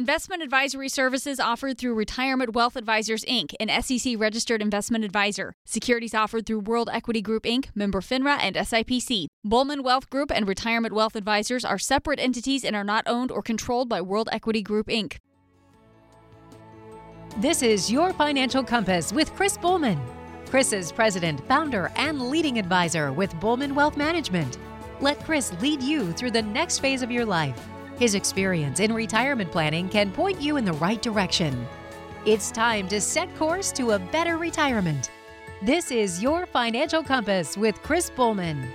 Investment advisory services offered through Retirement Wealth Advisors, Inc., an SEC-registered investment advisor. Securities offered through World Equity Group, Inc., member FINRA, and SIPC. Bulman Wealth Group and Retirement Wealth Advisors are separate entities and are not owned or controlled by World Equity Group, Inc. This is Your Financial Compass with Chris Bulman. Chris is president, founder, and leading advisor with Bulman Wealth Management. Let Chris lead you through the next phase of your life. His experience in retirement planning can point you in the right direction. It's time to set course to a better retirement. This is Your Financial Compass with Chris Bulman.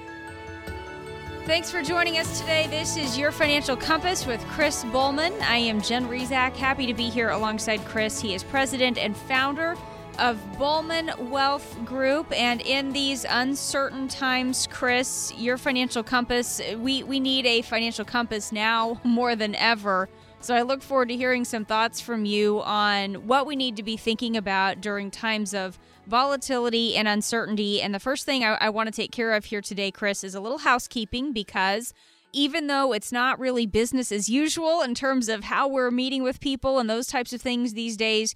Thanks for joining us today. This is Your Financial Compass with Chris Bulman. I am Jen Rezac, happy to be here alongside Chris. He is president and founder of Bulman Wealth Group. And in these uncertain times, Chris, Your Financial Compass, we need a financial compass now more than ever. So I look forward to hearing some thoughts from you on what we need to be thinking about during times of volatility and uncertainty. And the first thing I want to take care of here today, Chris, is a little housekeeping, because even though it's not really business as usual in terms of how we're meeting with people and those types of things these days,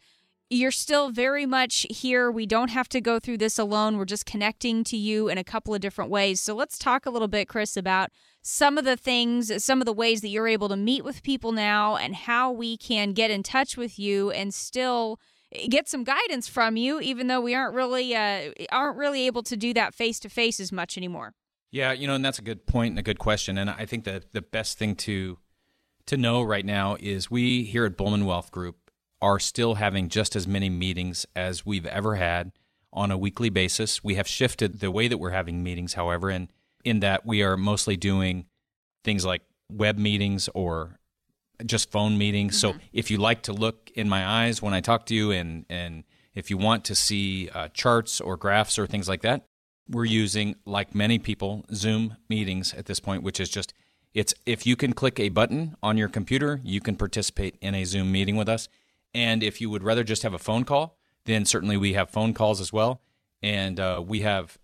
you're still very much here. We don't have to go through this alone. We're just connecting to you in a couple of different ways. So let's talk a little bit, Chris, about some of the things, some of the ways that you're able to meet with people now and how we can get in touch with you and still get some guidance from you, even though we aren't really able to do that face-to-face as much anymore. Yeah, and that's a good point and a good question. And I think that the best thing to know right now is we here at Bulman Wealth Group are still having just as many meetings as we've ever had on a weekly basis. We have shifted the way that we're having meetings, however, and in that we are mostly doing things like web meetings or just phone meetings. Mm-hmm. So if you like to look in my eyes when I talk to you, and if you want to see charts or graphs or things like that, we're using, like many people, Zoom meetings at this point, which is just, it's if you can click a button on your computer, you can participate in a Zoom meeting with us. And if you would rather just have a phone call, then certainly we have phone calls as well. And we have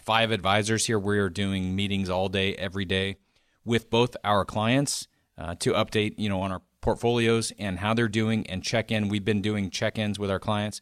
5 advisors here. We're doing meetings all day, every day with both our clients to update, on our portfolios and how they're doing and check in. We've been doing check-ins with our clients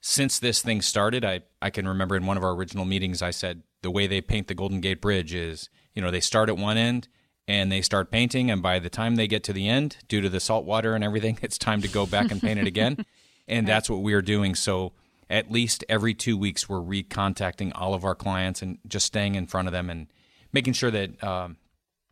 since this thing started. I can remember in one of our original meetings, I said the way they paint the Golden Gate Bridge is, they start at one end and they start painting, and by the time they get to the end, due to the salt water and everything, it's time to go back and paint it again. And that's what we are doing. So at least every 2 weeks, we're recontacting all of our clients and just staying in front of them and making sure that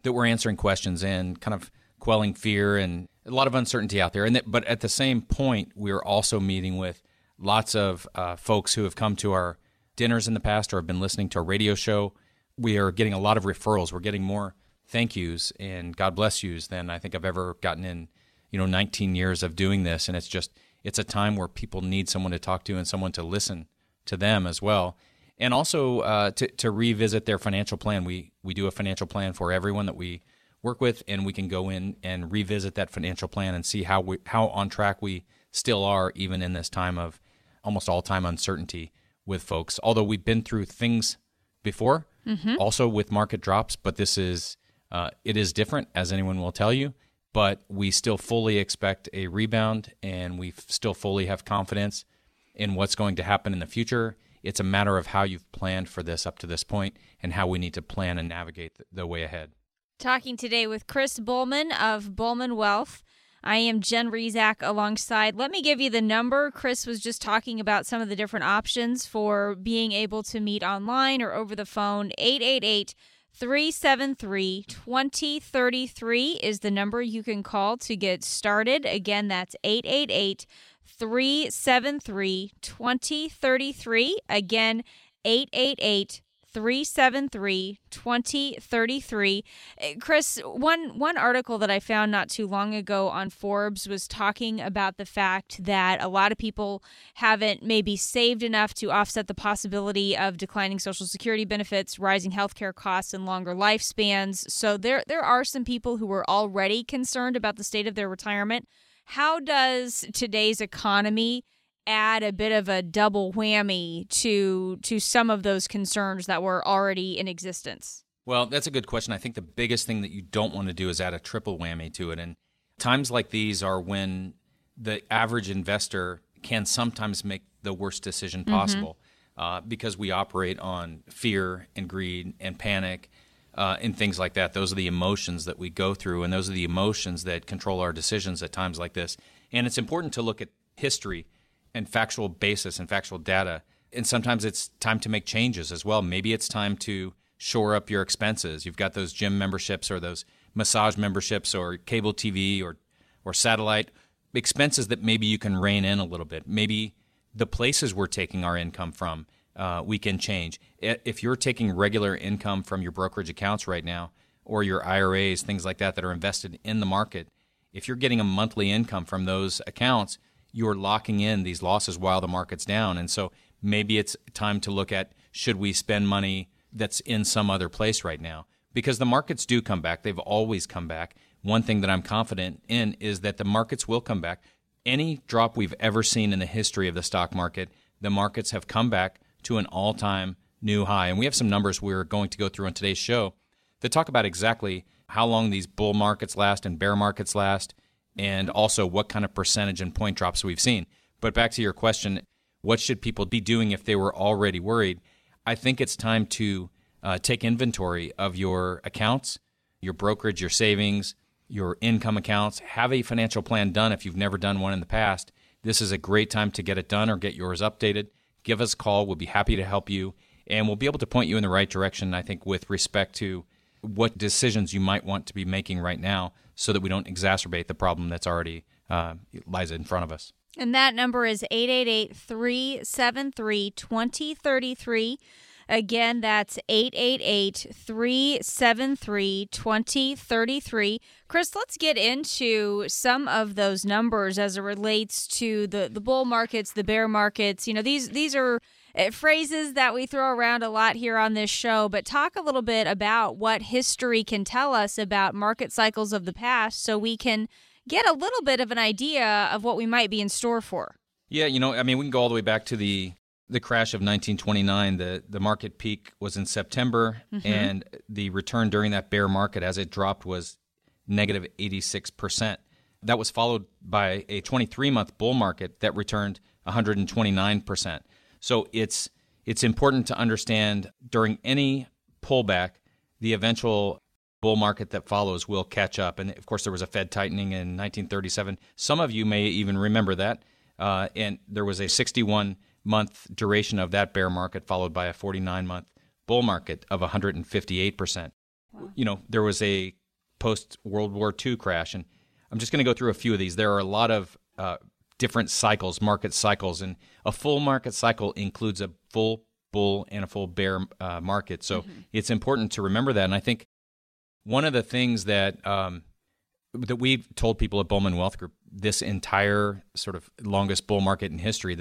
that we're answering questions and kind of quelling fear and a lot of uncertainty out there. But at the same point, we're also meeting with lots of folks who have come to our dinners in the past or have been listening to our radio show. We are getting a lot of referrals. We're getting more thank yous and God bless yous than I think I've ever gotten in, 19 years of doing this. And it's a time where people need someone to talk to and someone to listen to them as well. And also to revisit their financial plan. We do a financial plan for everyone that we work with, and we can go in and revisit that financial plan and see how on track we still are, even in this time of almost all-time uncertainty with folks. Although we've been through things before, also with market drops, but this is... it is different, as anyone will tell you, but we still fully expect a rebound, and we still fully have confidence in what's going to happen in the future. It's a matter of how you've planned for this up to this point and how we need to plan and navigate the way ahead. Talking today with Chris Bulman of Bulman Wealth. I am Jen Rezac alongside. Let me give you the number. Chris was just talking about some of the different options for being able to meet online or over the phone. 888 373-2033 is the number you can call to get started. Again, that's 888-373-2033. Again, 888-373-2033. Chris, one article that I found not too long ago on Forbes was talking about the fact that a lot of people haven't maybe saved enough to offset the possibility of declining Social Security benefits, rising healthcare costs, and longer lifespans. So there are some people who are already concerned about the state of their retirement. How does today's economy add a bit of a double whammy to some of those concerns that were already in existence? Well, that's a good question. I think the biggest thing that you don't want to do is add a triple whammy to it. And Times like these are when the average investor can sometimes make the worst decision possible because we operate on fear and greed and panic and things like that. Those are the emotions that we go through, and those are the emotions that control our decisions at times like this. And it's important to look at history and factual basis and factual data. And sometimes it's time to make changes as well. Maybe it's time to shore up your expenses. You've got those gym memberships or those massage memberships or cable TV or satellite expenses that maybe you can rein in a little bit. Maybe the places we're taking our income from, we can change. If you're taking regular income from your brokerage accounts right now or your IRAs, things like that that are invested in the market, if you're getting a monthly income from those accounts, you're locking in these losses while the market's down. And so maybe it's time to look at, should we spend money that's in some other place right now? Because the markets do come back. They've always come back. One thing that I'm confident in is that the markets will come back. Any drop we've ever seen in the history of the stock market, the markets have come back to an all-time new high. And we have some numbers we're going to go through on today's show that talk about exactly how long these bull markets last and bear markets last, and also what kind of percentage and point drops we've seen. But back to your question, what should people be doing if they were already worried? I think it's time to take inventory of your accounts, your brokerage, your savings, your income accounts. Have a financial plan done if you've never done one in the past. This is a great time to get it done or get yours updated. Give us a call. We'll be happy to help you, and we'll be able to point you in the right direction, I think, with respect to what decisions you might want to be making right now so that we don't exacerbate the problem that's already lies in front of us. And that number is 888-373-2033. Again, that's 888-373-2033. Chris, let's get into some of those numbers as it relates to the bull markets, the bear markets. You know, these are phrases that we throw around a lot here on this show, but talk a little bit about what history can tell us about market cycles of the past so we can get a little bit of an idea of what we might be in store for. Yeah, you know, I mean, we can go all the way back to the crash of 1929. The market peak was in September, and the return during that bear market as it dropped was negative 86%. That was followed by a 23-month bull market that returned 129%. So it's important to understand during any pullback, the eventual bull market that follows will catch up. And of course, there was a Fed tightening in 1937. Some of you may even remember that. And there was a 61-month duration of that bear market followed by a 49-month bull market of 158%. Wow. You know, there was a post-World War II crash. And I'm just going to go through a few of these. There are a lot of different cycles, market cycles. And a full market cycle includes a full bull and a full bear market. So it's important to remember that. And I think one of the things that that we've told people at Bulman Wealth Group, this entire sort of longest bull market in history,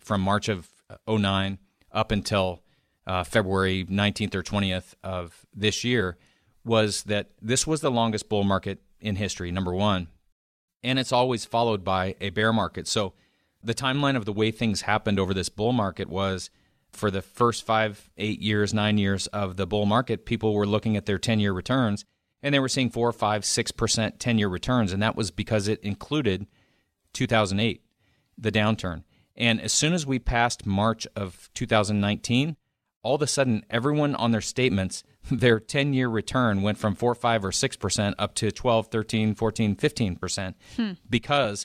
from March of 2009 up until February 19th or 20th of this year, was that this was the longest bull market in history, number one. And it's always followed by a bear market. So the timeline of the way things happened over this bull market was, for the first 5, 8 years, 9 years of the bull market, people were looking at their 10-year returns, and they were seeing 4, 5, 6% 10-year returns, and that was because it included 2008, the downturn. And as soon as we passed March of 2019, all of a sudden, everyone on their statements, their 10-year return went from 4, 5, or 6% up to 12, 13, 14, 15%, because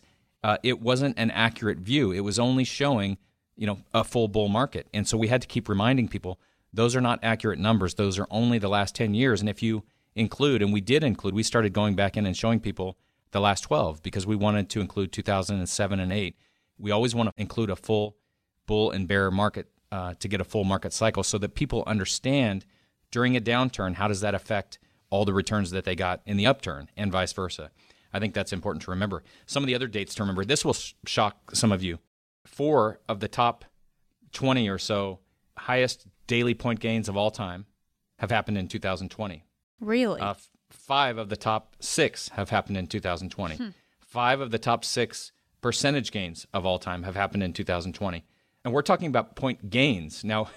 it wasn't an accurate view. It was only showing, you know, a full bull market. And so we had to keep reminding people, those are not accurate numbers. Those are only the last 10 years. And if you include, and we did include, we started going back in and showing people the last 12 because we wanted to include 2007 and 8. We always want to include a full bull and bear market to get a full market cycle so that people understand during a downturn, how does that affect all the returns that they got in the upturn and vice versa. I think that's important to remember. Some of the other dates to remember, this will shock some of you. 4 of the top 20 or so highest daily point gains of all time have happened in 2020. Really? 5 of the top 6 have happened in 2020. 5 of the top 6 percentage gains of all time have happened in 2020. And we're talking about point gains. Now,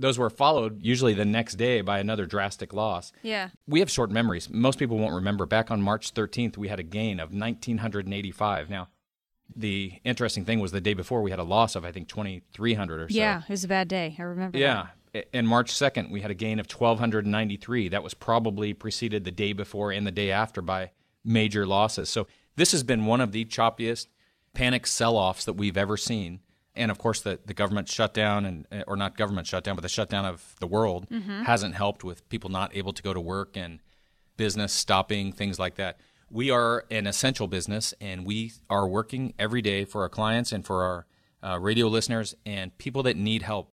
those were followed usually the next day by another drastic loss. Yeah. We have short memories. Most people won't remember. Back on March 13th, we had a gain of 1,985. Now, the interesting thing was the day before we had a loss of, I think, 2,300 or so. Yeah, it was a bad day. I remember that. And March 2nd, we had a gain of 1,293. That was probably preceded the day before and the day after by major losses. So this has been one of the choppiest panic sell-offs that we've ever seen. And of course, the government shutdown, and or not government shutdown, but the shutdown of the world hasn't helped with people not able to go to work and business stopping, things like that. We are an essential business, and we are working every day for our clients and for our radio listeners and people that need help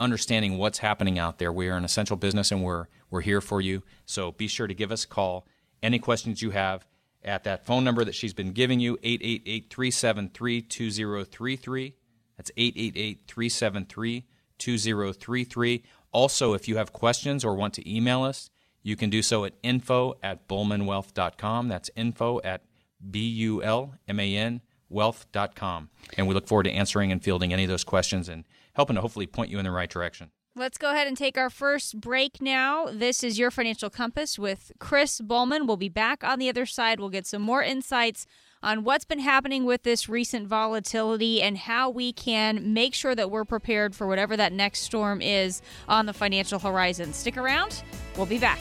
understanding what's happening out there. We are an essential business, and we're here for you. So be sure to give us a call. Any questions you have at that phone number that she's been giving you, 888-373-2033. That's 888-373-2033. Also, if you have questions or want to email us, you can do so at info@BulmanWealth.com. That's info@BulmanWealth.com. And we look forward to answering and fielding any of those questions and helping to hopefully point you in the right direction. Let's go ahead and take our first break now. This is Your Financial Compass with Chris Bulman. We'll be back on the other side. We'll get some more insights on what's been happening with this recent volatility and how we can make sure that we're prepared for whatever that next storm is on the financial horizon. Stick around. We'll be back.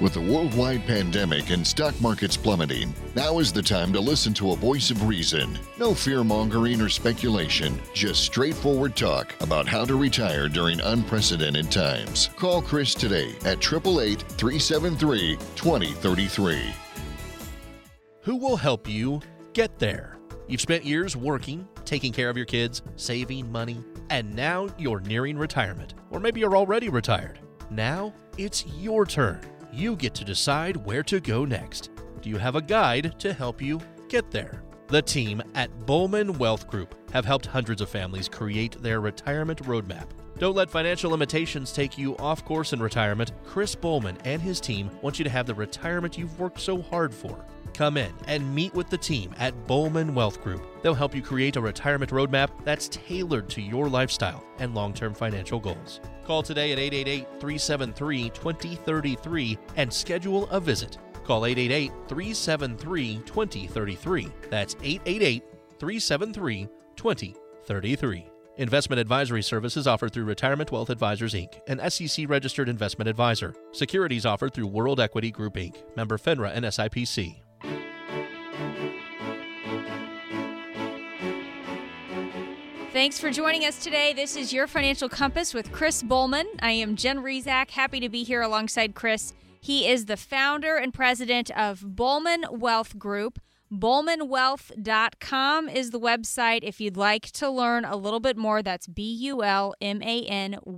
With the worldwide pandemic and stock markets plummeting, now is the time to listen to a voice of reason. No fear-mongering or speculation, just straightforward talk about how to retire during unprecedented times. Call Chris today at 888-373-2033. Who will help you get there? You've spent years working, taking care of your kids, saving money, and now you're nearing retirement. Or maybe you're already retired. Now it's your turn. You get to decide where to go next. Do you have a guide to help you get there? The team at Bulman Wealth Group have helped hundreds of families create their retirement roadmap. Don't let financial limitations take you off course in retirement. Chris Bulman and his team want you to have the retirement you've worked so hard for. Come in and meet with the team at Bulman Wealth Group. They'll help you create a retirement roadmap that's tailored to your lifestyle and long-term financial goals. Call today at 888-373-2033 and schedule a visit. Call 888-373-2033. That's 888-373-2033. Investment advisory services offered through Retirement Wealth Advisors, Inc., an SEC-registered investment advisor. Securities offered through World Equity Group, Inc., member FINRA and SIPC. Thanks for joining us today. This is Your Financial Compass with Chris Bulman. I am Jen Rezac, happy to be here alongside Chris. He is the founder and president of Bulman Wealth Group. BulmanWealth.com is the website if you'd like to learn a little bit more. That's BulmanWealth.com.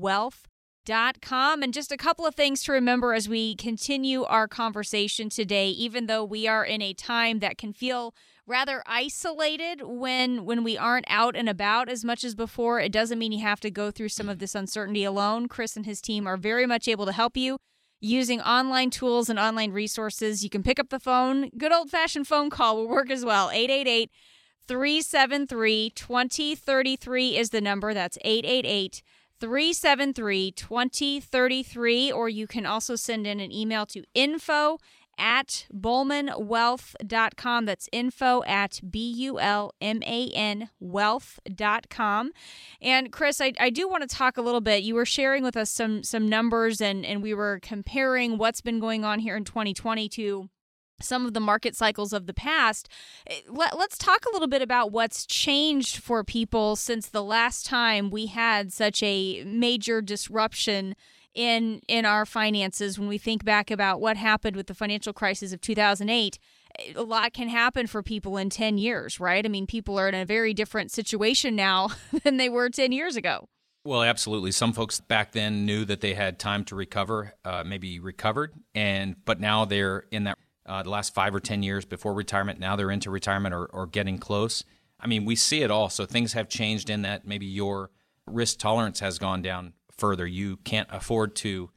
And just a couple of things to remember as we continue our conversation today, even though we are in a time that can feel rather isolated when we aren't out and about as much as before. It doesn't mean you have to go through some of this uncertainty alone. Chris and his team are very much able to help you using online tools and online resources. You can pick up the phone. Good old-fashioned phone call will work as well. 888-373-2033 is the number. That's 888-373-2033, or you can also send in an email to info@BulmanWealth.com. That's info@BulmanWealth.com. And Chris, I do want to talk a little bit. You were sharing with us some numbers, and we were comparing what's been going on here in 2020 to some of the market cycles of the past. Let's talk a little bit about what's changed for people since the last time we had such a major disruption in our finances. When we think back about what happened with the financial crisis of 2008, a lot can happen for people in 10 years, right? I mean, people are in a very different situation now than they were 10 years ago. Well, absolutely. Some folks back then knew that they had time to recover, maybe recovered, but now they're in that the last 5 or 10 years before retirement. Now they're into retirement or getting close. I mean, we see it all. So things have changed in that maybe your risk tolerance has gone down further. You can't afford this.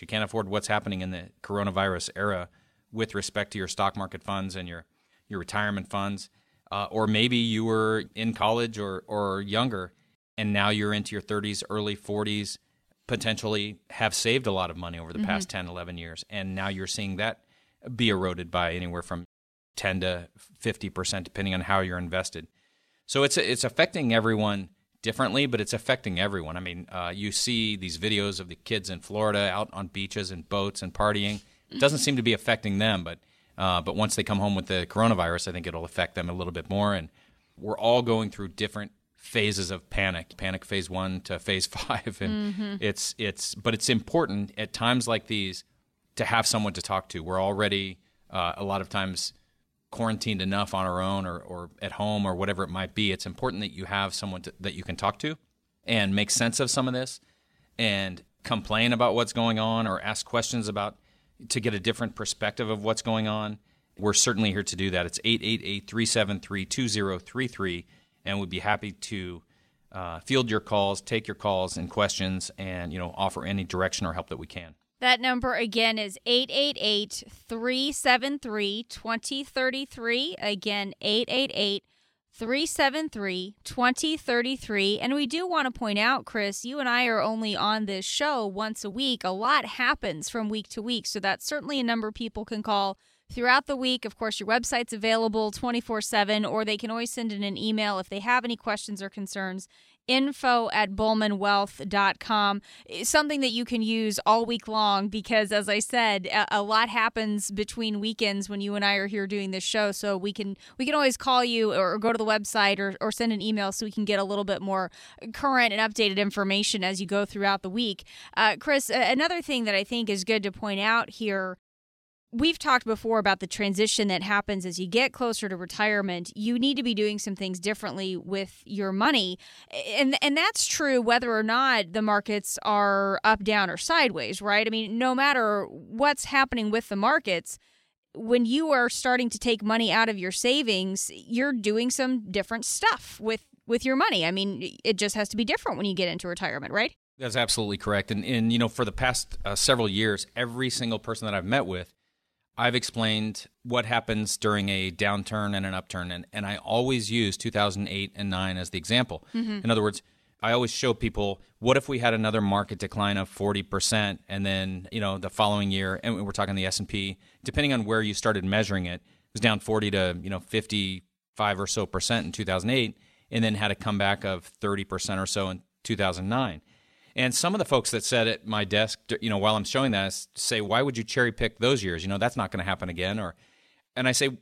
You can't afford what's happening in the coronavirus era with respect to your stock market funds and your retirement funds. Or maybe you were in college or younger and now you're into your 30s, early 40s, potentially have saved a lot of money over the past 10, 11 years. And now you're seeing that be eroded by anywhere from 10 to 50%, depending on how you're invested. So it's affecting everyone differently, but it's affecting everyone. I mean, you see these videos of the kids in Florida out on beaches and boats and partying. It doesn't seem to be affecting them, but once they come home with the coronavirus, I think it'll affect them a little bit more. And we're all going through different phases of panic phase 1 to phase 5, and but it's important at times like these to have someone to talk to. We're already a lot of times quarantined enough on our own or at home or whatever it might be. It's important that you have someone that you can talk to and make sense of some of this and complain about what's going on or ask questions about to get a different perspective of what's going on. We're certainly here to do that. It's 888-373-2033, and we'd be happy to field your calls, take your calls and questions, and offer any direction or help that we can. That number again is 888-373-2033. Again, 888-373-2033. And we do want to point out, Chris, you and I are only on this show once a week. A lot happens from week to week, so that's certainly a number people can call throughout the week. Of course, your website's available 24/7, or they can always send in an email if they have any questions or concerns. info@BulmanWealth.com, something that you can use all week long because, as I said, a lot happens between weekends when you and I are here doing this show. So we can always call you or go to the website or send an email so we can get a little bit more current and updated information as you go throughout the week. Chris, another thing that I think is good to point out here, we've talked before about the transition that happens as you get closer to retirement. You need to be doing some things differently with your money. And that's true whether or not the markets are up, down, or sideways, right? I mean, no matter what's happening with the markets, when you are starting to take money out of your savings, you're doing some different stuff with your money. I mean, it just has to be different when you get into retirement, right? That's absolutely correct. And for the past several years, every single person that I've met with, I've explained what happens during a downturn and an upturn, and I always use 2008 and 9 as the example. Mm-hmm. In other words, I always show people, what if we had another market decline of 40%, and then the following year, and we're talking the S&P, depending on where you started measuring it, it was down 40 to 55 or so percent in 2008, and then had a comeback of 30% or so in 2009. And some of the folks that sat at my desk, while I'm showing that, say, why would you cherry pick those years? That's not going to happen again. And I say,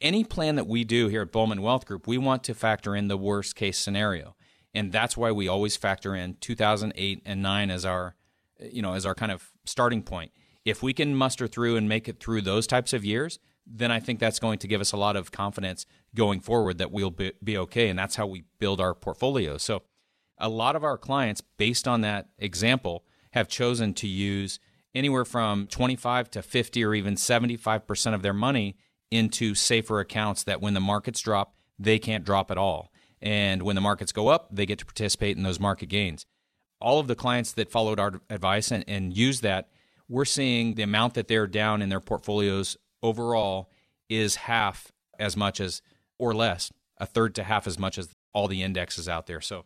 any plan that we do here at Bulman Wealth Group, we want to factor in the worst case scenario. And that's why we always factor in 2008 and 9 as our, as our kind of starting point. If we can muster through and make it through those types of years, then I think that's going to give us a lot of confidence going forward that we'll be okay. And that's how we build our portfolio. So a lot of our clients, based on that example, have chosen to use anywhere from 25 to 50 or even 75% of their money into safer accounts that when the markets drop, they can't drop at all. And when the markets go up, they get to participate in those market gains. All of the clients that followed our advice and use that, we're seeing the amount that they're down in their portfolios overall is half as much as, or less, a third to half as much as all the indexes out there. So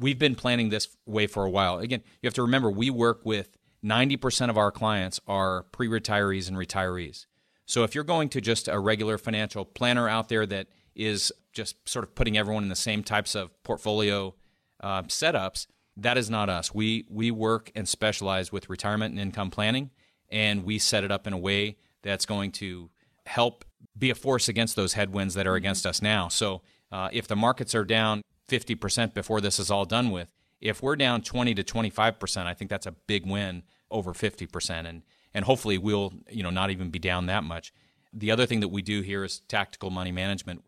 we've been planning this way for a while. Again, you have to remember, we work with 90% of our clients are pre-retirees and retirees. So if you're going to just a regular financial planner out there that is just sort of putting everyone in the same types of portfolio setups, that is not us. We work and specialize with retirement and income planning, and we set it up in a way that's going to help be a force against those headwinds that are against us now. So if the markets are down 50% before this is all done with, if we're down 20 to 25%, I think that's a big win over 50%. And hopefully we'll not even be down that much. The other thing that we do here is tactical money management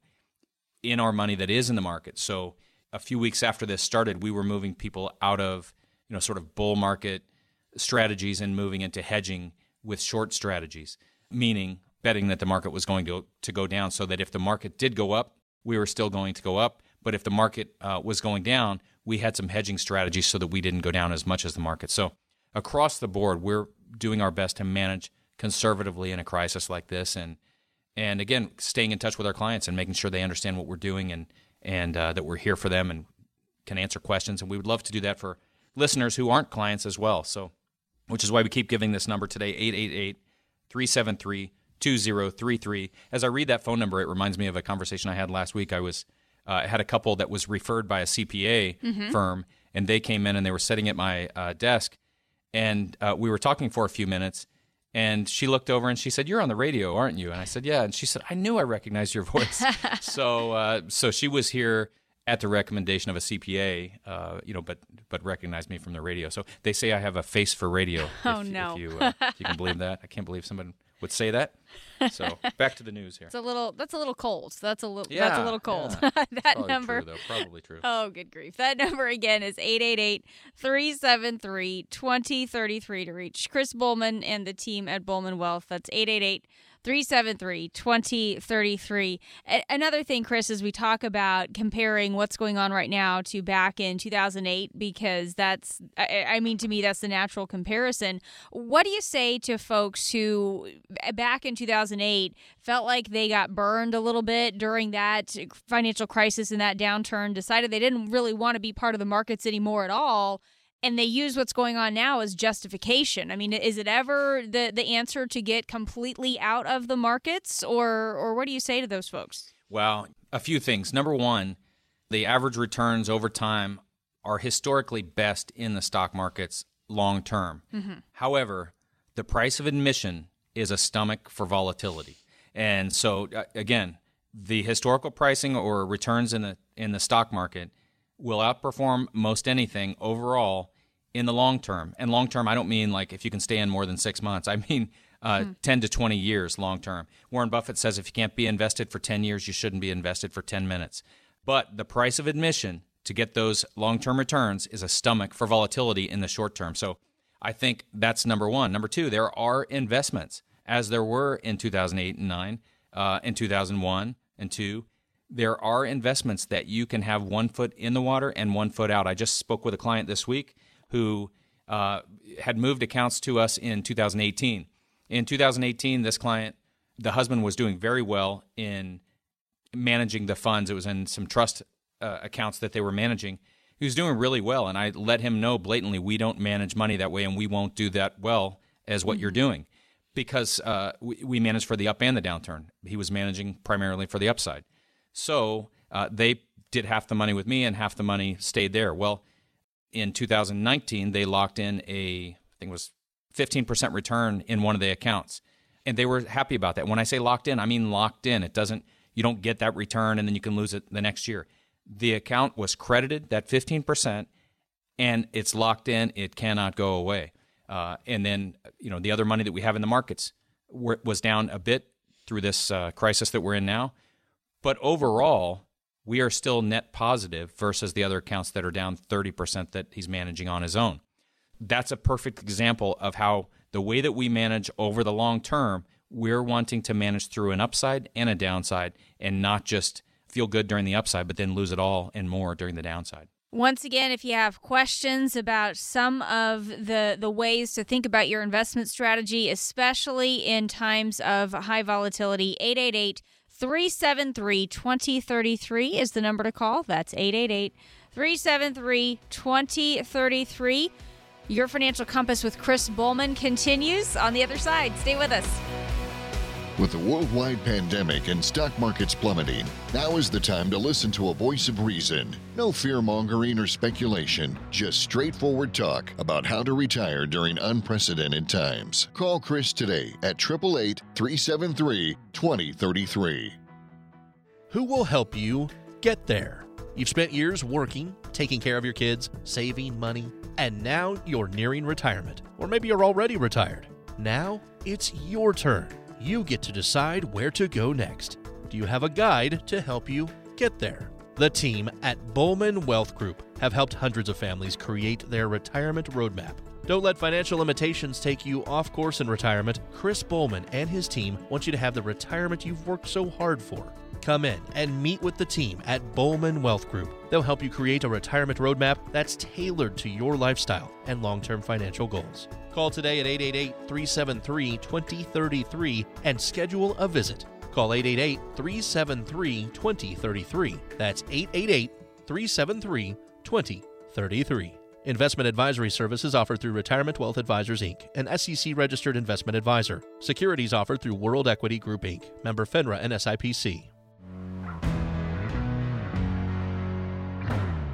in our money that is in the market. So a few weeks after this started, we were moving people out of sort of bull market strategies and moving into hedging with short strategies, meaning betting that the market was going to go down so that if the market did go up, we were still going to go up. But if the market was going down, we had some hedging strategies so that we didn't go down as much as the market. So across the board, we're doing our best to manage conservatively in a crisis like this. And again, staying in touch with our clients and making sure they understand what we're doing and that we're here for them and can answer questions. And we would love to do that for listeners who aren't clients as well. So, which is why we keep giving this number today, 888-373-2033. As I read that phone number, it reminds me of a conversation I had last week. I was had a couple that was referred by a CPA firm, and they came in and they were sitting at my desk, and we were talking for a few minutes, and she looked over and she said, "You're on the radio, aren't you?" And I said, "Yeah." And she said, "I knew I recognized your voice." So she was here at the recommendation of a CPA, but recognized me from the radio. So they say I have a face for radio. If you can believe that. I can't believe someone would say that. So back to the news here. That's a little cold. Yeah. Probably true. Oh, good grief. That number again is 888-373-2033 to reach Chris Bulman and the team at Bulman Wealth. That's 888-373-2033. Another thing, Chris, is we talk about comparing what's going on right now to back in 2008, because to me, that's the natural comparison. What do you say to folks who back in 2008 felt like they got burned a little bit during that financial crisis and that downturn, decided they didn't really want to be part of the markets anymore at all, and they use what's going on now as justification? I mean, is it ever the answer to get completely out of the markets, or what do you say to those folks? Well, a few things. Number one, the average returns over time are historically best in the stock markets long term. Mm-hmm. However, the price of admission is a stomach for volatility. And so, again, the historical pricing or returns in the stock market will outperform most anything overall in the long term. And long term, I don't mean like if you can stay in more than 6 months. I mean 10 to 20 years long term. Warren Buffett says if you can't be invested for 10 years, you shouldn't be invested for 10 minutes. But the price of admission to get those long-term returns is a stomach for volatility in the short term. So I think that's number one. Number two, there are investments, as there were in 2008 and 9, in 2001 and 2. There are investments that you can have 1 foot in the water and 1 foot out. I just spoke with a client this week who had moved accounts to us in 2018. In 2018, this client, the husband was doing very well in managing the funds. It was in some trust accounts that they were managing. He was doing really well, and I let him know blatantly, we don't manage money that way, and we won't do that well as what you're doing, because we manage for the up and the downturn. He was managing primarily for the upside. So they did half the money with me and half the money stayed there. Well, in 2019, they locked in I think it was 15% return in one of the accounts. And they were happy about that. When I say locked in, I mean locked in. You don't get that return and then you can lose it the next year. The account was credited, that 15%, and it's locked in. It cannot go away. And then, the other money that we have in the markets was down a bit through this crisis that we're in now. But overall, we are still net positive versus the other accounts that are down 30% that he's managing on his own. That's a perfect example of how the way that we manage over the long term, we're wanting to manage through an upside and a downside and not just feel good during the upside, but then lose it all and more during the downside. Once again, if you have questions about some of the ways to think about your investment strategy, especially in times of high volatility, 888-373-2033 is the number to call. That's 888-373-2033. Your Financial Compass with Chris Bulman continues on the other side. Stay with us. With the worldwide pandemic and stock markets plummeting, now is the time to listen to a voice of reason. No fear-mongering or speculation, just straightforward talk about how to retire during unprecedented times. Call Chris today at 888-373-2033. Who will help you get there? You've spent years working, taking care of your kids, saving money, and now you're nearing retirement. Or maybe you're already retired. Now it's your turn. You get to decide where to go next. Do you have a guide to help you get there? The team at Bulman Wealth Group have helped hundreds of families create their retirement roadmap. Don't let financial limitations take you off course in retirement. Chris Bulman and his team want you to have the retirement you've worked so hard for. Come in and meet with the team at Bulman Wealth Group. They'll help you create a retirement roadmap that's tailored to your lifestyle and long-term financial goals. Call today at 888-373-2033 and schedule a visit. Call 888-373-2033. That's 888-373-2033. 2033. Investment advisory services offered through Retirement Wealth Advisors, Inc., an SEC-registered investment advisor. Securities offered through World Equity Group, Inc., member FINRA and SIPC.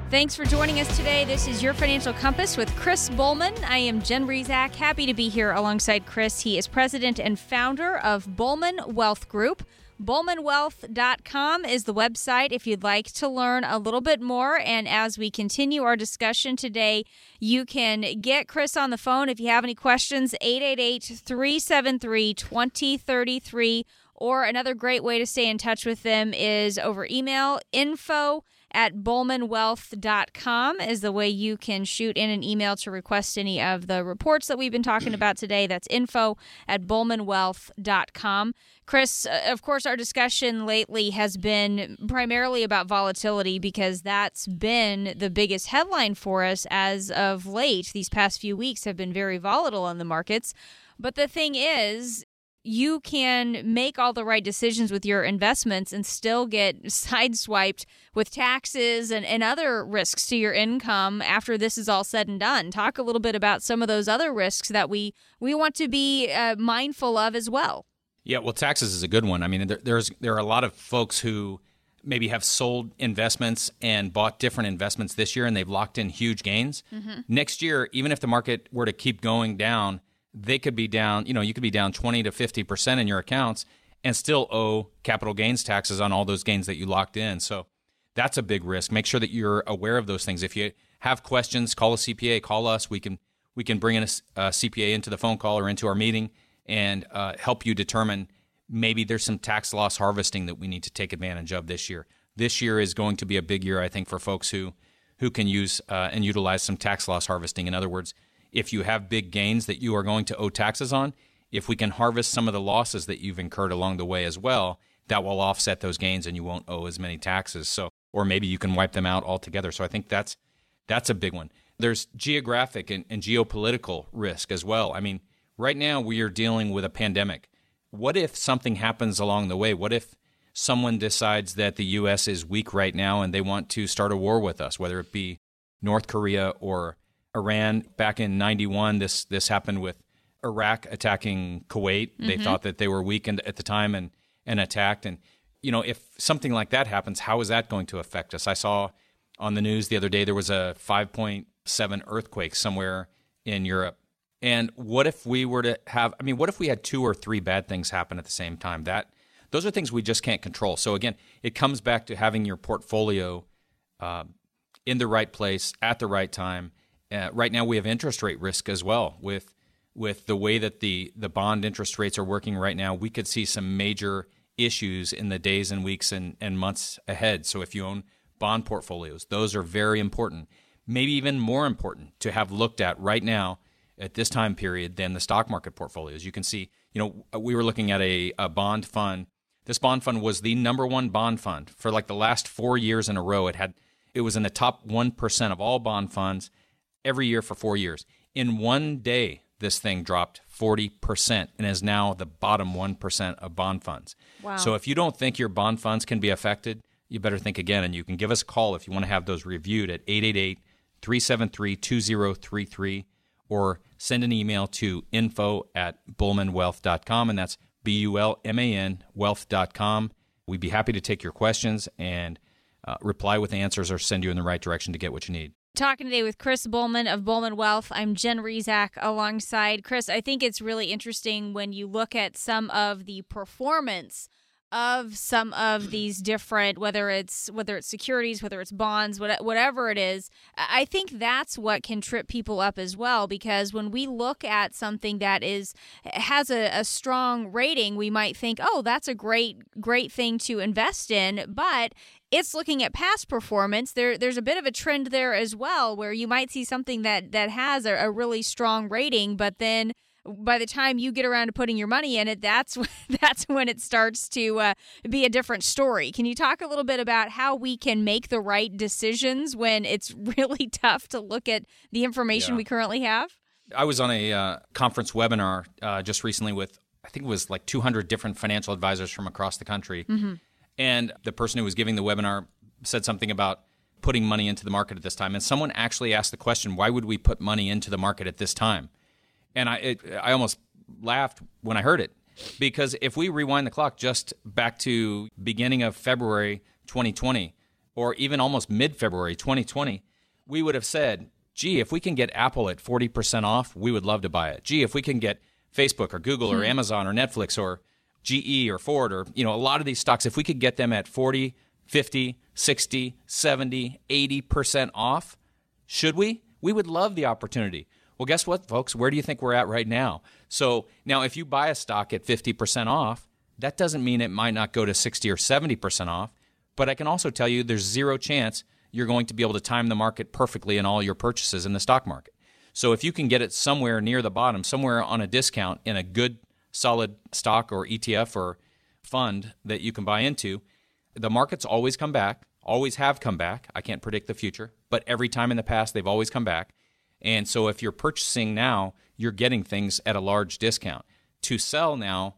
Thanks for joining us today. This is Your Financial Compass with Chris Bulman. I am Jen Rezac, happy to be here alongside Chris. He is president and founder of Bulman Wealth Group. BulmanWealth.com is the website if you'd like to learn a little bit more. And as we continue our discussion today, you can get Chris on the phone if you have any questions, 888-373-2033. Or another great way to stay in touch with them is over email. info@BulmanWealth.com is the way you can shoot in an email to request any of the reports that we've been talking about today. That's info@BulmanWealth.com. Chris, of course, our discussion lately has been primarily about volatility because that's been the biggest headline for us as of late. These past few weeks have been very volatile on the markets. But the thing is, you can make all the right decisions with your investments and still get sideswiped with taxes and other risks to your income after this is all said and done. Talk a little bit about some of those other risks that we want to be mindful of as well. Yeah, well, taxes is a good one. I mean, there are a lot of folks who maybe have sold investments and bought different investments this year, and they've locked in huge gains. Mm-hmm. Next year, even if the market were to keep going down, they could be down, you could be down 20 to 50% in your accounts and still owe capital gains taxes on all those gains that you locked in. So that's a big risk. Make sure that you're aware of those things. If you have questions, call a CPA, call us. We can bring in a CPA into the phone call or into our meeting and help you determine maybe there's some tax loss harvesting that we need to take advantage of this year. This year is going to be a big year, I think, for folks who can use and utilize some tax loss harvesting. In other words, if you have big gains that you are going to owe taxes on, if we can harvest some of the losses that you've incurred along the way as well, that will offset those gains and you won't owe as many taxes. So, or maybe you can wipe them out altogether. So I think that's a big one. There's geographic and geopolitical risk as well. I mean, right now we are dealing with a pandemic. What if something happens along the way? What if someone decides that the U.S. is weak right now and they want to start a war with us, whether it be North Korea or Iran? Back in 91, this happened with Iraq attacking Kuwait. Mm-hmm. They thought that they were weakened at the time and attacked. And, if something like that happens, how is that going to affect us? I saw on the news the other day, there was a 5.7 earthquake somewhere in Europe. And what if we were to have, what if we had two or three bad things happen at the same time? Those are things we just can't control. So again, it comes back to having your portfolio in the right place at the right time. Right now, we have interest rate risk as well. With the way that the bond interest rates are working right now, we could see some major issues in the days and weeks and months ahead. So if you own bond portfolios, those are very important, maybe even more important to have looked at right now at this time period than the stock market portfolios. You can see, we were looking at a bond fund. This bond fund was the number one bond fund for like the last 4 years in a row. It was in the top 1% of all bond funds every year for 4 years. In one day, this thing dropped 40% and is now the bottom 1% of bond funds. Wow. So if you don't think your bond funds can be affected, you better think again. And you can give us a call if you want to have those reviewed at 888-373-2033 or send an email to info@BulmanWealth.com, and that's BULMAN wealth.com. We'd be happy to take your questions and reply with answers or send you in the right direction to get what you need. Talking today with Chris Bulman of Bulman Wealth. I'm Jen Rezac alongside Chris. I think it's really interesting when you look at some of the performance of some of these different, whether it's securities, whether it's bonds, whatever it is. I think that's what can trip people up as well, because when we look at something that has a strong rating, we might think, oh, that's a great thing to invest in, but it's looking at past performance. There's a bit of a trend there as well, where you might see something that has a really strong rating, but then by the time you get around to putting your money in it, that's when it starts to be a different story. Can you talk a little bit about how we can make the right decisions when it's really tough to look at the information we currently have? I was on a conference webinar just recently with, I think it was like 200 different financial advisors from across the country. Mm-hmm. And the person who was giving the webinar said something about putting money into the market at this time. And someone actually asked the question, why would we put money into the market at this time? And I almost laughed when I heard it, because if we rewind the clock just back to beginning of February 2020, or even almost mid-February 2020, we would have said, gee, if we can get Apple at 40% off, we would love to buy it. Gee, if we can get Facebook or Google or Amazon or Netflix or GE or Ford or, you know, a lot of these stocks, if we could get them at 40, 50, 60, 70, 80% off, should we? We would love the opportunity. Well, guess what, folks? Where do you think we're at right now? So now if you buy a stock at 50% off, that doesn't mean it might not go to 60 or 70% off. But I can also tell you there's zero chance you're going to be able to time the market perfectly in all your purchases in the stock market. So if you can get it somewhere near the bottom, somewhere on a discount in a good, solid stock or ETF or fund that you can buy into, the markets always come back, always have come back. I can't predict the future, but every time in the past, they've always come back. And so if you're purchasing now, you're getting things at a large discount. To sell now,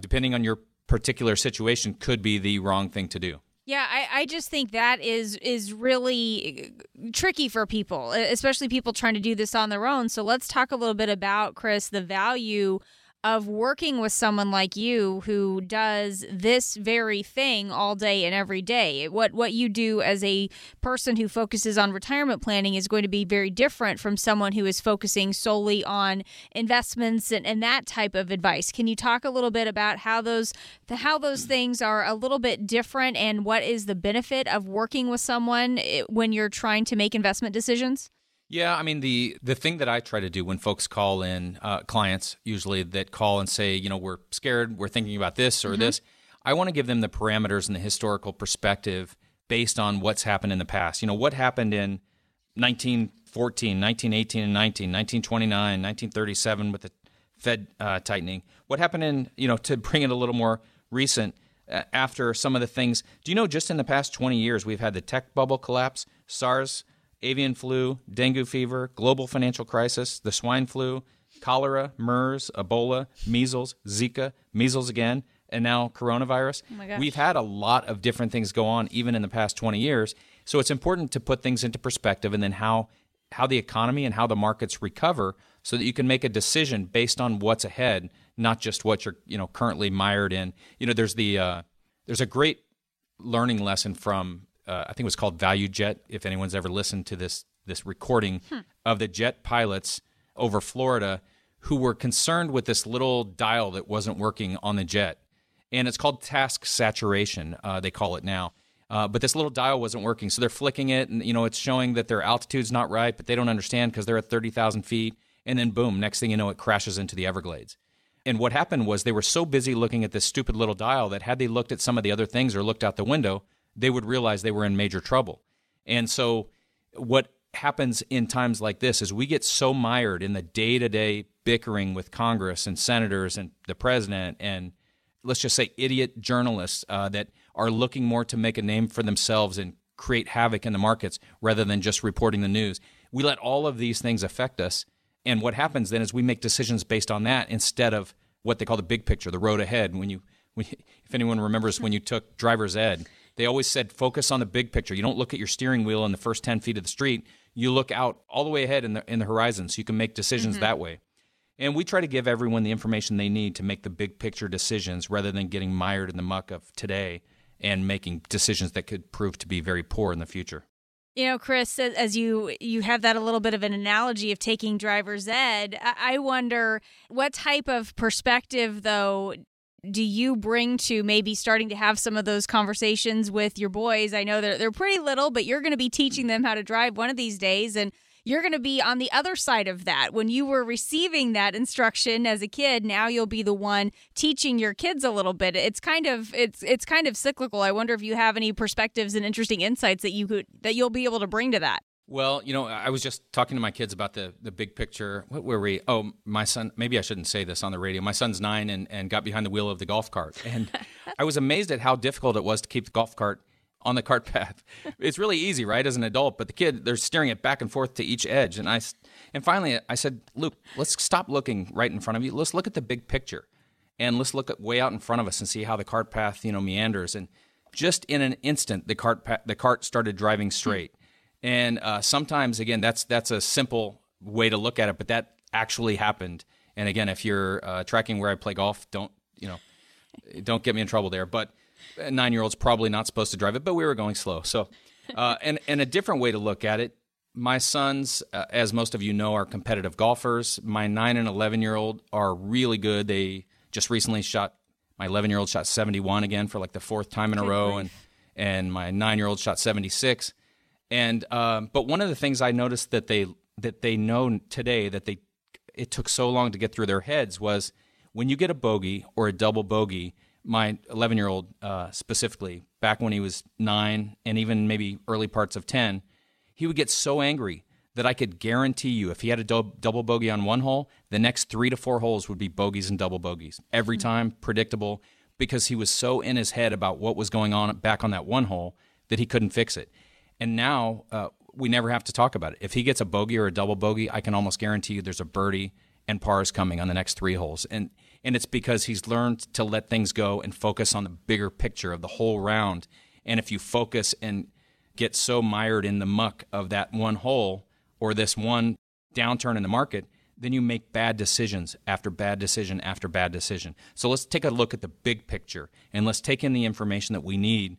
depending on your particular situation, could be the wrong thing to do. Yeah, I just think that is really tricky for people, especially people trying to do this on their own. So let's talk a little bit about, Chris, the value of working with someone like you who does this very thing all day and every day. What you do as a person who focuses on retirement planning is going to be very different from someone who is focusing solely on investments and that type of advice. Can you talk a little bit about how those things are a little bit different and what is the benefit of working with someone when you're trying to make investment decisions? Yeah, I mean, the thing that I try to do when folks call in, clients usually that call and say, you know, we're scared, we're thinking about this or this, I want to give them the parameters and the historical perspective based on what's happened in the past. You know, what happened in 1914, 1918 and 19, 1929, 1937 with the Fed tightening? What happened in, you know, to bring it a little more recent after some of the things? Do you know just in the past 20 years, we've had the tech bubble collapse, SARS, avian flu, dengue fever, global financial crisis, the swine flu, cholera, MERS, Ebola, measles, Zika, measles again, and now coronavirus. Oh my gosh. We've had a lot of different things go on even in the past 20 years. So it's important to put things into perspective and then how the economy and how the markets recover so that you can make a decision based on what's ahead, not just what you're, you know, currently mired in. You know, there's a great learning lesson from I think it was called Value Jet, if anyone's ever listened to this recording of the jet pilots over Florida who were concerned with this little dial that wasn't working on the jet. And it's called task saturation, they call it now. But this little dial wasn't working. So they're flicking it, and you know it's showing that their altitude's not right, but they don't understand because they're at 30,000 feet. And then boom, next thing you know, it crashes into the Everglades. And what happened was they were so busy looking at this stupid little dial that had they looked at some of the other things or looked out the window, they would realize they were in major trouble. And so what happens in times like this is we get so mired in the day-to-day bickering with Congress and senators and the president and let's just say idiot journalists that are looking more to make a name for themselves and create havoc in the markets rather than just reporting the news. We let all of these things affect us. And what happens then is we make decisions based on that instead of what they call the big picture, the road ahead. If anyone remembers when you took driver's ed, they always said, focus on the big picture. You don't look at your steering wheel in the first 10 feet of the street. You look out all the way ahead in the horizon so you can make decisions that way. And we try to give everyone the information they need to make the big picture decisions rather than getting mired in the muck of today and making decisions that could prove to be very poor in the future. You know, Chris, as you have that a little bit of an analogy of taking driver's ed, I wonder what type of perspective, though, do you bring to maybe starting to have some of those conversations with your boys? I know they're pretty little, but you're going to be teaching them how to drive one of these days, and you're going to be on the other side of that. When you were receiving that instruction as a kid, now you'll be the one teaching your kids a little bit. It's kind of cyclical. I wonder if you have any perspectives and interesting insights that you'll be able to bring to that. Well, you know, I was just talking to my kids about the big picture. What were we? Oh, my son, maybe I shouldn't say this on the radio. My son's 9 and got behind the wheel of the golf cart. And I was amazed at how difficult it was to keep the golf cart on the cart path. It's really easy, right, as an adult. But the kid, they're steering it back and forth to each edge. And finally, I said, Luke, let's stop looking right in front of you. Let's look at the big picture. And let's look at way out in front of us and see how the cart path, you know, meanders. And just in an instant, the cart started driving straight. And sometimes, again, that's a simple way to look at it, but that actually happened. And again, if you're tracking where I play golf, don't get me in trouble there. But a 9-year-old's probably not supposed to drive it, but we were going slow. So, and a different way to look at it, my sons, as most of you know, are competitive golfers. My 9 and 11-year-old are really good. They just recently my 11-year-old shot 71 again for like the fourth time in a row, and my 9-year-old shot 76. And but one of the things I noticed that they know today it took so long to get through their heads was when you get a bogey or a double bogey. My 11-year-old specifically, back when he was 9 and even maybe early parts of 10, he would get so angry that I could guarantee you if he had a double bogey on one hole, the next 3 to 4 holes would be bogeys and double bogeys. Every time, predictable, because he was so in his head about what was going on back on that one hole that he couldn't fix it. And now we never have to talk about it. If he gets a bogey or a double bogey, I can almost guarantee you there's a birdie and pars coming on the next 3 holes. And it's because he's learned to let things go and focus on the bigger picture of the whole round. And if you focus and get so mired in the muck of that one hole or this one downturn in the market, then you make bad decisions after bad decision after bad decision. So let's take a look at the big picture, and let's take in the information that we need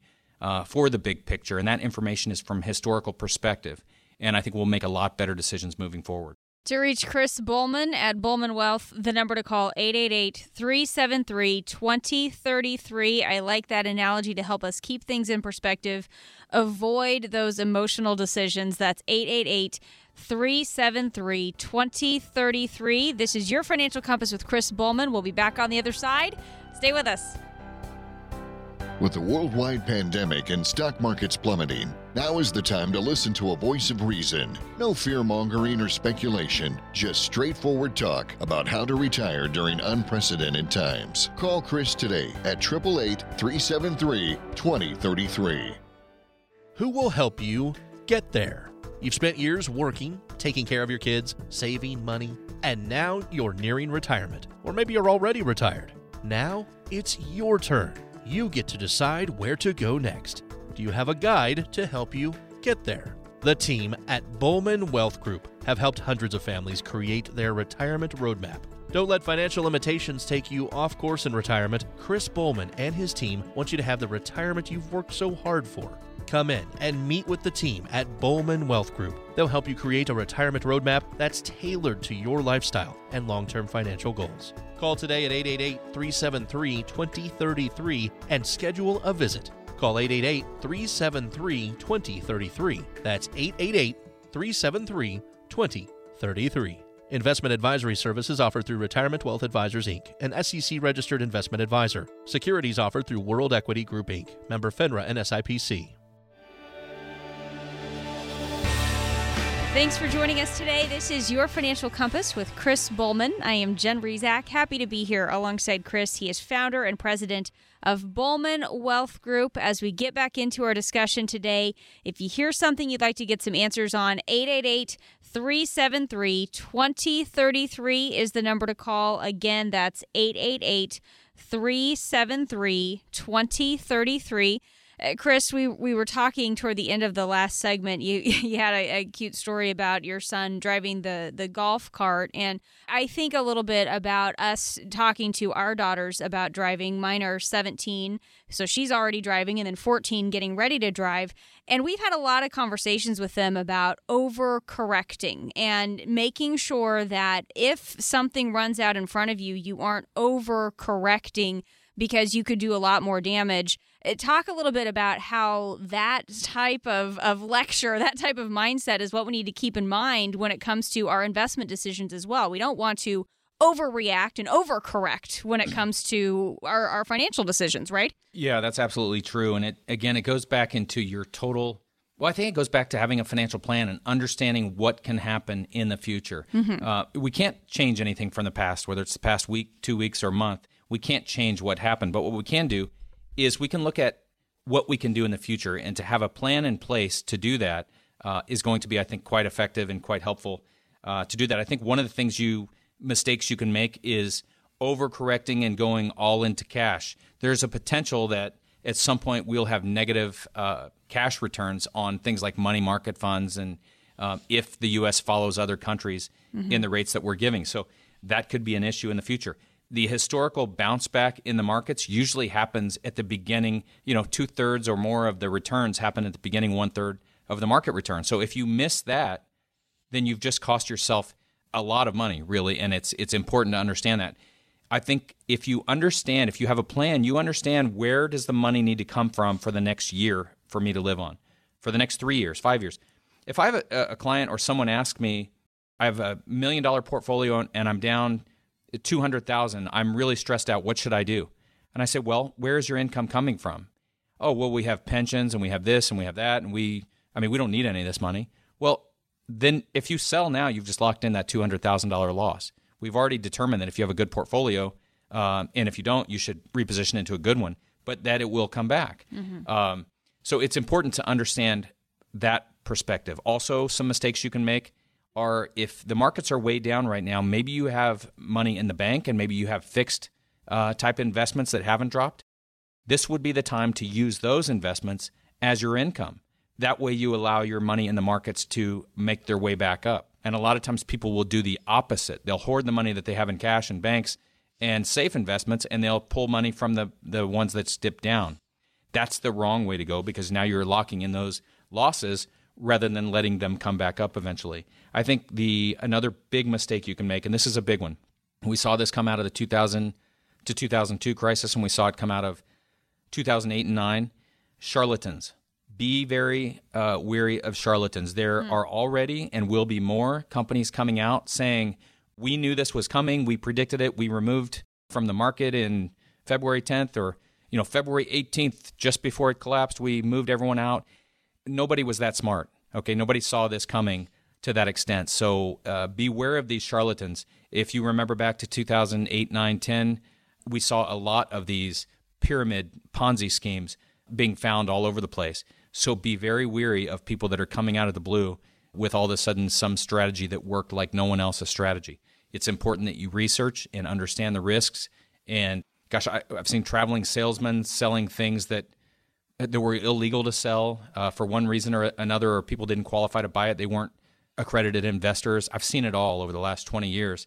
for the big picture. And that information is from historical perspective. And I think we'll make a lot better decisions moving forward. To reach Chris Bulman at Bulman Wealth, the number to call, 888-373-2033. I like that analogy to help us keep things in perspective. Avoid those emotional decisions. That's 888-373-2033. This is your Financial Compass with Chris Bulman. We'll be back on the other side. Stay with us. With the worldwide pandemic and stock markets plummeting, now is the time to listen to a voice of reason. No fear-mongering or speculation, just straightforward talk about how to retire during unprecedented times. Call Chris today at 888-373-2033. Who will help you get there? You've spent years working, taking care of your kids, saving money, and now you're nearing retirement. Or maybe you're already retired. Now it's your turn. You get to decide where to go next. Do you have a guide to help you get there? The team at Bulman Wealth Group have helped hundreds of families create their retirement roadmap. Don't let financial limitations take you off course in retirement. Chris Bulman and his team want you to have the retirement you've worked so hard for. Come in and meet with the team at Bulman Wealth Group. They'll help you create a retirement roadmap that's tailored to your lifestyle and long-term financial goals. Call today at 888-373-2033 and schedule a visit. Call 888-373-2033. That's 888-373-2033. Investment advisory services offered through Retirement Wealth Advisors, Inc., an SEC-registered investment advisor. Securities offered through World Equity Group, Inc., member FINRA and SIPC. Thanks for joining us today. This is Your Financial Compass with Chris Bulman. I am Jen Rezac, happy to be here alongside Chris. He is founder and president of Bulman Wealth Group. As we get back into our discussion today, if you hear something you'd like to get some answers on, 888-373-2033 is the number to call. Again, that's 888-373-2033. Chris, we were talking toward the end of the last segment. You had a cute story about your son driving the golf cart. And I think a little bit about us talking to our daughters about driving. Mine are 17, so she's already driving, and then 14 getting ready to drive. And we've had a lot of conversations with them about overcorrecting and making sure that if something runs out in front of you, you aren't overcorrecting, because you could do a lot more damage. Talk a little bit about how that type of lecture, that type of mindset is what we need to keep in mind when it comes to our investment decisions as well. We don't want to overreact and overcorrect when it comes to our financial decisions, right? Yeah, that's absolutely true. And it goes back into your total... Well, I think it goes back to having a financial plan and understanding what can happen in the future. Mm-hmm. We can't change anything from the past, whether it's the past week, 2 weeks, or month. We can't change what happened, but what we can do is we can look at what we can do in the future, and to have a plan in place to do that is going to be, I think, quite effective and quite helpful to do that. I think one of the things mistakes you can make is overcorrecting and going all into cash. There's a potential that at some point we'll have negative cash returns on things like money market funds, and if the U.S. follows other countries in the rates that we're giving. So that could be an issue in the future. The historical bounce back in the markets usually happens at the beginning. You know, 2/3 or more of the returns happen at the beginning, 1/3 of the market return. So if you miss that, then you've just cost yourself a lot of money, really, and it's important to understand that. I think if you understand, if you have a plan, you understand where does the money need to come from for the next year for me to live on, for the next 3 years, 5 years. If I have a client or someone ask me, I have a $1 million portfolio and I'm down $200,000, I'm really stressed out, what should I do? And I say, well, where is your income coming from? Oh, well, we have pensions and we have this and we have that, and we don't need any of this money. Well, then if you sell now, you've just locked in that $200,000 loss. We've already determined that if you have a good portfolio, and if you don't, you should reposition into a good one, but that it will come back. Mm-hmm. So it's important to understand that perspective. Also, some mistakes you can make are if the markets are way down right now, maybe you have money in the bank and maybe you have fixed type investments that haven't dropped. This would be the time to use those investments as your income. That way you allow your money in the markets to make their way back up. And a lot of times people will do the opposite. They'll hoard the money that they have in cash and banks and safe investments, and they'll pull money from the ones that's dipped down. That's the wrong way to go, because now you're locking in those losses rather than letting them come back up eventually. I think another big mistake you can make, and this is a big one, we saw this come out of the 2000 to 2002 crisis, and we saw it come out of 2008 and 9, charlatans. Be very wary of charlatans. There are already and will be more companies coming out saying, we knew this was coming, we predicted it, we removed from the market in February 10th or February 18th, just before it collapsed, we moved everyone out. Nobody was that smart. Okay, nobody saw this coming to that extent. So beware of these charlatans. If you remember back to 2008, 9, 10, we saw a lot of these pyramid Ponzi schemes being found all over the place. So be very wary of people that are coming out of the blue with all of a sudden some strategy that worked like no one else's strategy. It's important that you research and understand the risks. And gosh, I've seen traveling salesmen selling things that were illegal to sell for one reason or another, or people didn't qualify to buy it. They weren't accredited investors. I've seen it all over the last 20 years.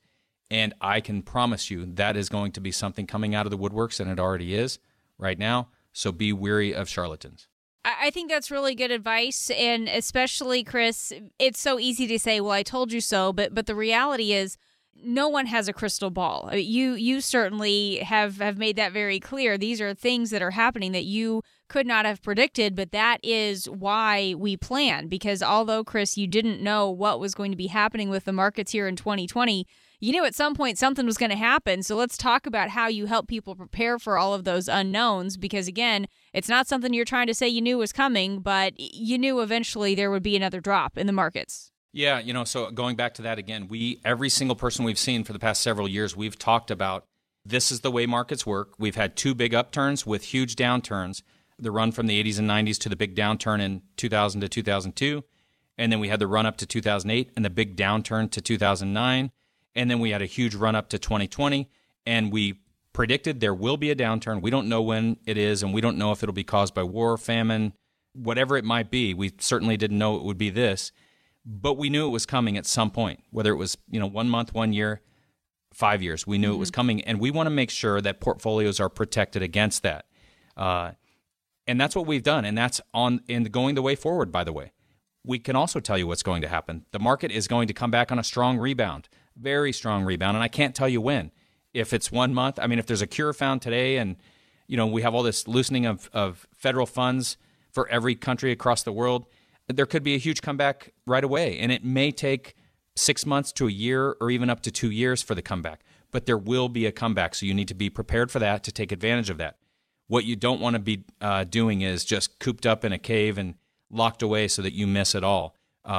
And I can promise you that is going to be something coming out of the woodworks, and it already is right now. So be wary of charlatans. I think that's really good advice, and especially, Chris, it's so easy to say, well, I told you so, but the reality is no one has a crystal ball. I mean, you certainly have made that very clear. These are things that are happening that you could not have predicted, but that is why we plan, because although, Chris, you didn't know what was going to be happening with the markets here in 2020, you knew at some point something was going to happen. So let's talk about how you help people prepare for all of those unknowns, because, again, it's not something you're trying to say you knew was coming, but you knew eventually there would be another drop in the markets. Yeah, so going back to that again, every single person we've seen for the past several years, we've talked about this is the way markets work. We've had two big upturns with huge downturns, the run from the 80s and 90s to the big downturn in 2000 to 2002, and then we had the run-up to 2008 and the big downturn to 2009. And then we had a huge run-up to 2020, and we predicted there will be a downturn. We don't know when it is, and we don't know if it'll be caused by war, famine, whatever it might be. We certainly didn't know it would be this, but we knew it was coming at some point, whether it was 1 month, 1 year, 5 years. We knew it was coming, and we want to make sure that portfolios are protected against that. And that's what we've done, and that's going the way forward, by the way. We can also tell you what's going to happen. The market is going to come back on a strong rebound. Very strong rebound, and I can't tell you when. If it's 1 month, if there's a cure found today, and we have all this loosening of federal funds for every country across the world, there could be a huge comeback right away, and it may take 6 months to a year or even up to 2 years for the comeback, but there will be a comeback, so you need to be prepared for that, to take advantage of that. What you don't want to be doing is just cooped up in a cave and locked away so that you miss it all.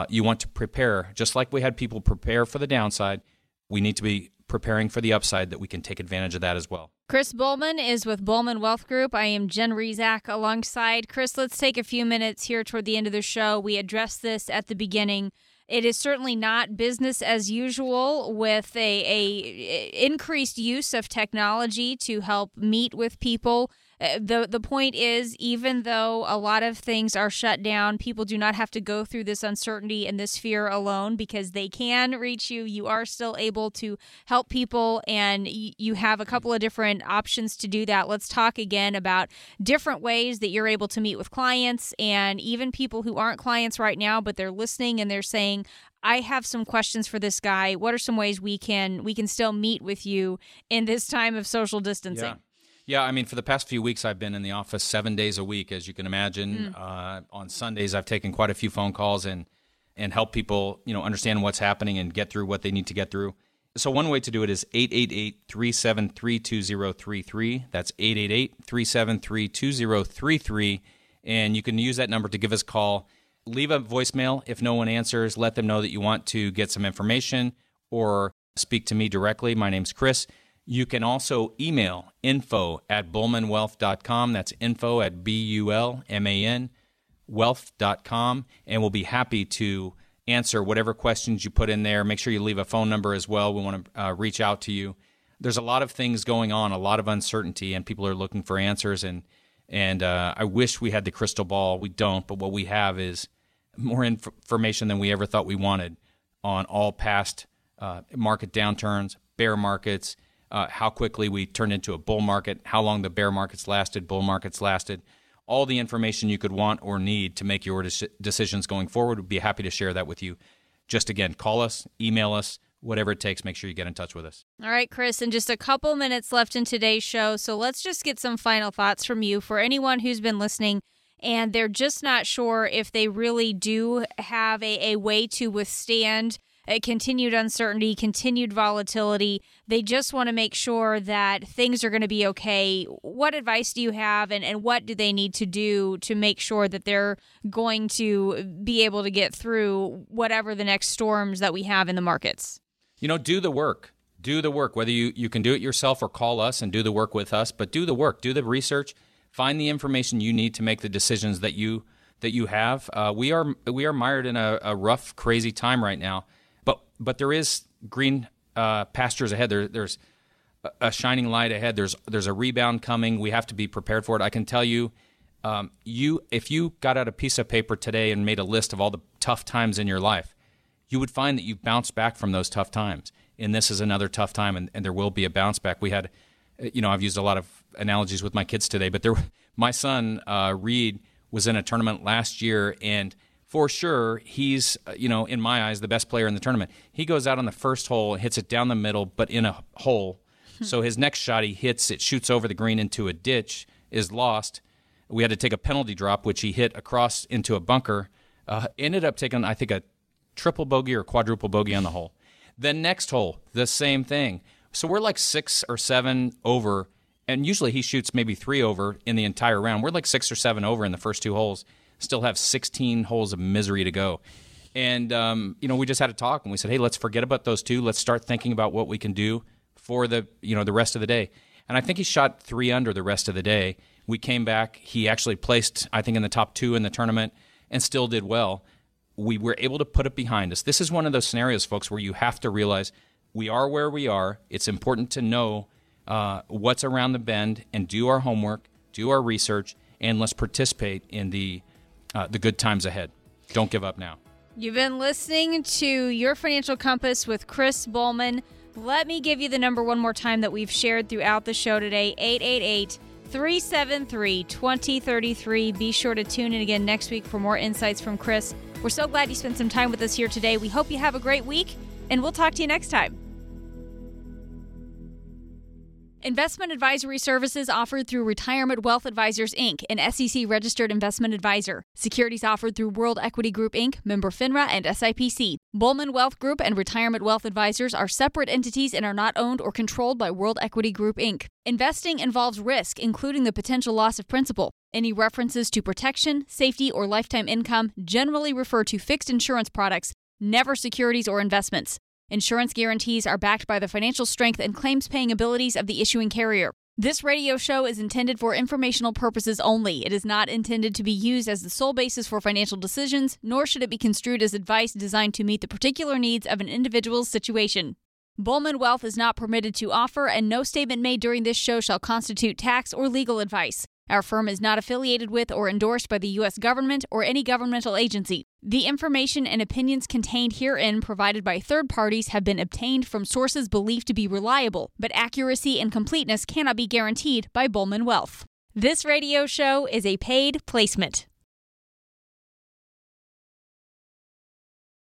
You want to prepare, just like we had people prepare for the downside, we need to be preparing for the upside that we can take advantage of that as well. Chris Bulman is with Bulman Wealth Group. I am Jen Rezac alongside. Chris, let's take a few minutes here toward the end of the show. We addressed this at the beginning. It is certainly not business as usual with a increased use of technology to help meet with people. The point is, even though a lot of things are shut down, people do not have to go through this uncertainty and this fear alone, because they can reach you. You are still able to help people, and you have a couple of different options to do that. Let's talk again about different ways that you're able to meet with clients, and even people who aren't clients right now, but they're listening and they're saying, I have some questions for this guy. What are some ways we can still meet with you in this time of social distancing? Yeah, I mean, for the past few weeks, I've been in the office 7 days a week, as you can imagine. On Sundays, I've taken quite a few phone calls and help people, understand what's happening and get through what they need to get through. So one way to do it is 888-373-2033. That's 888-373-2033. And you can use that number to give us a call. Leave a voicemail. If no one answers, let them know that you want to get some information or speak to me directly. My name's Chris. You can also email info@BulmanWealth.com. That's info at BULMAN, wealth.com. And we'll be happy to answer whatever questions you put in there. Make sure you leave a phone number as well. We want to reach out to you. There's a lot of things going on, a lot of uncertainty, and people are looking for answers. And I wish we had the crystal ball. We don't, but what we have is more information than we ever thought we wanted on all past market downturns, bear markets, how quickly we turned into a bull market, how long the bear markets lasted, bull markets lasted, all the information you could want or need to make your decisions going forward. We'd be happy to share that with you. Just again, call us, email us, whatever it takes. Make sure you get in touch with us. All right, Chris, and just a couple minutes left in today's show. So let's just get some final thoughts from you for anyone who's been listening and they're just not sure if they really do have a way to withstand continued uncertainty, continued volatility. They just want to make sure that things are going to be okay. What advice do you have, and what do they need to do to make sure that they're going to be able to get through whatever the next storms that we have in the markets? Do the work. Do the work, whether you can do it yourself or call us and do the work with us, but do the work, do the research, find the information you need to make the decisions that you have. We are mired in a rough, crazy time right now. But there is green pastures ahead. There's a shining light ahead. There's a rebound coming. We have to be prepared for it. I can tell you, if you got out a piece of paper today and made a list of all the tough times in your life, you would find that you've bounced back from those tough times. And this is another tough time, and there will be a bounce back. We had, I've used a lot of analogies with my kids today, but my son, Reed, was in a tournament last year, and for sure, he's, in my eyes, the best player in the tournament. He goes out on the first hole, hits it down the middle, but in a hole. So his next shot, he hits it, shoots over the green into a ditch, is lost. We had to take a penalty drop, which he hit across into a bunker. Ended up taking, I think, a triple bogey or quadruple bogey on the hole. The next hole, the same thing. So we're like 6 or 7 over, and usually he shoots maybe 3 over in the entire round. We're like 6 or 7 over in the first 2 holes. Still have 16 holes of misery to go. And, we just had a talk, and we said, hey, let's forget about those 2. Let's start thinking about what we can do for the rest of the day. And I think he shot 3 under the rest of the day. We came back. He actually placed, I think, in the top 2 in the tournament and still did well. We were able to put it behind us. This is one of those scenarios, folks, where you have to realize we are where we are. It's important to know what's around the bend and do our homework, do our research, and let's participate in the good times ahead. Don't give up now. You've been listening to Your Financial Compass with Chris Bulman. Let me give you the number one more time that we've shared throughout the show today, 888-373-2033. Be sure to tune in again next week for more insights from Chris. We're so glad you spent some time with us here today. We hope you have a great week, and we'll talk to you next time. Investment advisory services offered through Retirement Wealth Advisors, Inc., an SEC-registered investment advisor. Securities offered through World Equity Group, Inc., member FINRA and SIPC. Bulman Wealth Group and Retirement Wealth Advisors are separate entities and are not owned or controlled by World Equity Group, Inc. Investing involves risk, including the potential loss of principal. Any references to protection, safety, or lifetime income generally refer to fixed insurance products, never securities or investments. Insurance guarantees are backed by the financial strength and claims-paying abilities of the issuing carrier. This radio show is intended for informational purposes only. It is not intended to be used as the sole basis for financial decisions, nor should it be construed as advice designed to meet the particular needs of an individual's situation. Bulman Wealth is not permitted to offer, and no statement made during this show shall constitute tax or legal advice. Our firm is not affiliated with or endorsed by the U.S. government or any governmental agency. The information and opinions contained herein provided by third parties have been obtained from sources believed to be reliable, but accuracy and completeness cannot be guaranteed by Bulman Wealth. This radio show is a paid placement.